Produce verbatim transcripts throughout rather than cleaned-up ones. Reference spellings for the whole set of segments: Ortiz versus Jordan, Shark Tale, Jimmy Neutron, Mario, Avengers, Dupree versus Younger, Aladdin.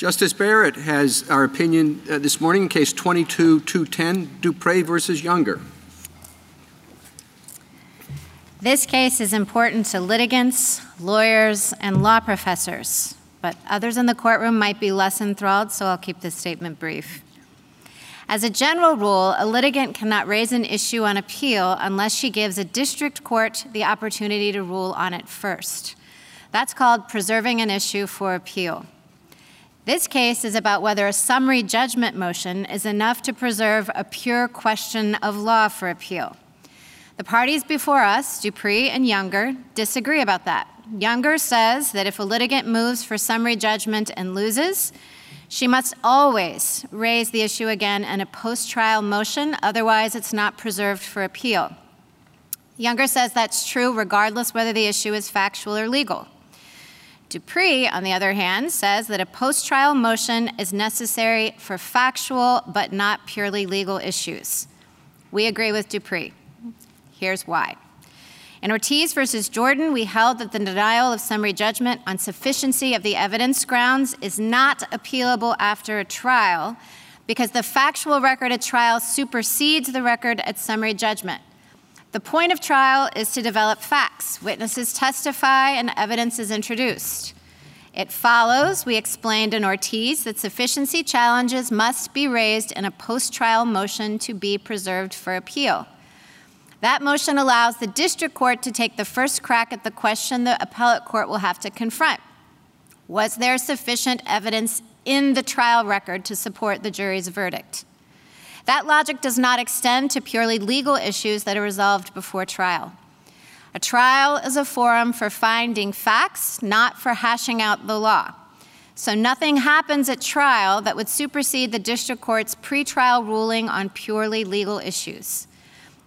Justice Barrett has our opinion uh, this morning in case twenty-two two ten, Dupree versus Younger. This case is important to litigants, lawyers, and law professors, but others in the courtroom might be less enthralled, so I'll keep this statement brief. As a general rule, a litigant cannot raise an issue on appeal unless she gives a district court the opportunity to rule on it first. That's called preserving an issue for appeal. This case is about whether a summary judgment motion is enough to preserve a pure question of law for appeal. The parties before us, Dupree and Younger, disagree about that. Younger says that if a litigant moves for summary judgment and loses, she must always raise the issue again in a post-trial motion, otherwise it's not preserved for appeal. Younger says that's true regardless whether the issue is factual or legal. Dupree, on the other hand, says that a post-trial motion is necessary for factual but not purely legal issues. We agree with Dupree. Here's why. In Ortiz versus Jordan, we held that the denial of summary judgment on sufficiency of the evidence grounds is not appealable after a trial because the factual record at trial supersedes the record at summary judgment. The point of trial is to develop facts. Witnesses testify and evidence is introduced. It follows, we explained in Ortiz, that sufficiency challenges must be raised in a post-trial motion to be preserved for appeal. That motion allows the district court to take the first crack at the question the appellate court will have to confront. Was there sufficient evidence in the trial record to support the jury's verdict? That logic does not extend to purely legal issues that are resolved before trial. A trial is a forum for finding facts, not for hashing out the law. So nothing happens at trial that would supersede the district court's pretrial ruling on purely legal issues.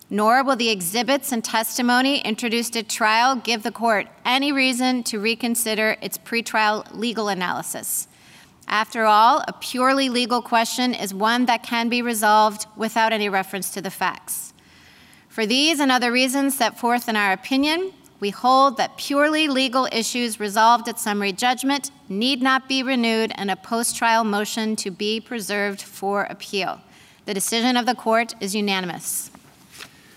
Nor will the exhibits and testimony introduced at trial give the court any reason to reconsider its pretrial legal analysis. After all, a purely legal question is one that can be resolved without any reference to the facts. For these and other reasons set forth in our opinion, we hold that purely legal issues resolved at summary judgment need not be renewed in a post-trial motion to be preserved for appeal. The decision of the court is unanimous.